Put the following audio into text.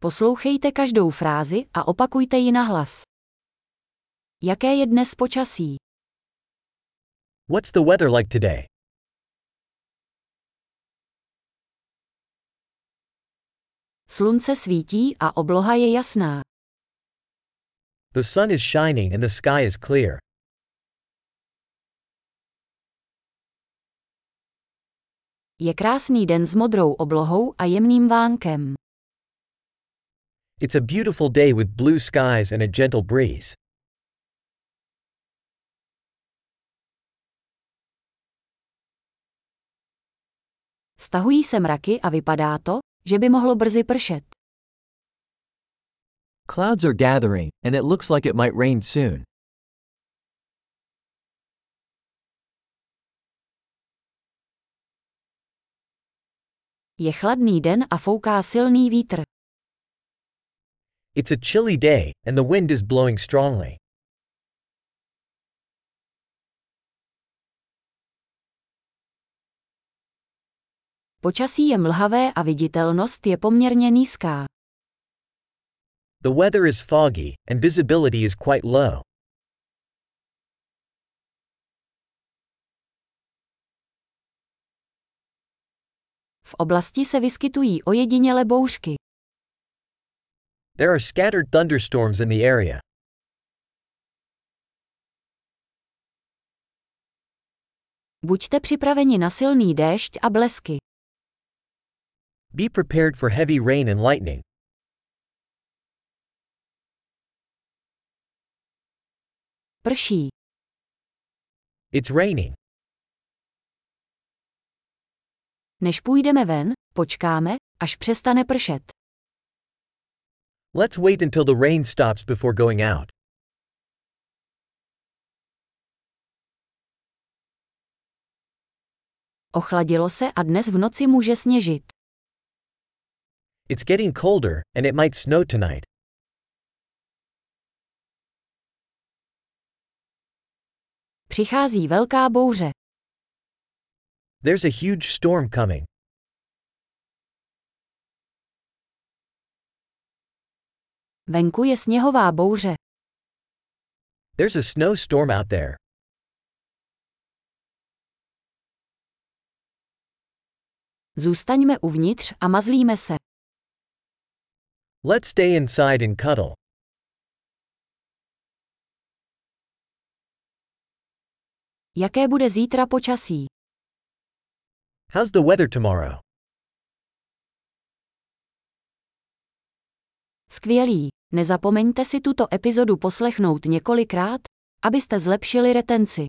Poslouchejte každou frázi a opakujte ji nahlas. Jaké je dnes počasí? What's the weather like today? Slunce svítí a obloha je jasná. The sun is shining and the sky is clear. Je krásný den s modrou oblohou a jemným vánkem. It's a beautiful day with blue skies and a gentle breeze. Stahují se mraky a vypadá to, že by mohlo brzy pršet. Clouds are gathering, and it looks like it might rain soon. Je chladný den a fouká silný vítr. It's a chilly day, and the wind is blowing strongly. Počasí je mlhavé a viditelnost je poměrně nízká. The weather is foggy, and visibility is quite low. V oblasti se vyskytují ojediněle bouřky. There are scattered thunderstorms in the area. Buďte připraveni na silný déšť a blesky. Be prepared for heavy rain and lightning. Prší. It's raining. Než půjdeme ven, počkáme, až přestane pršet. Let's wait until the rain stops before going out. Ochladilo se a dnes v noci může sněžit. It's getting colder, and it might snow tonight. Přichází velká bouře. There's a huge storm coming. Venku je sněhová bouře. There's a snowstorm out there. Zůstaňme uvnitř a mazlíme se. Let's stay inside and cuddle. Jaké bude zítra počasí? How's the weather tomorrow? Skvělý. Nezapomeňte si tuto epizodu poslechnout několikrát, abyste zlepšili retenci.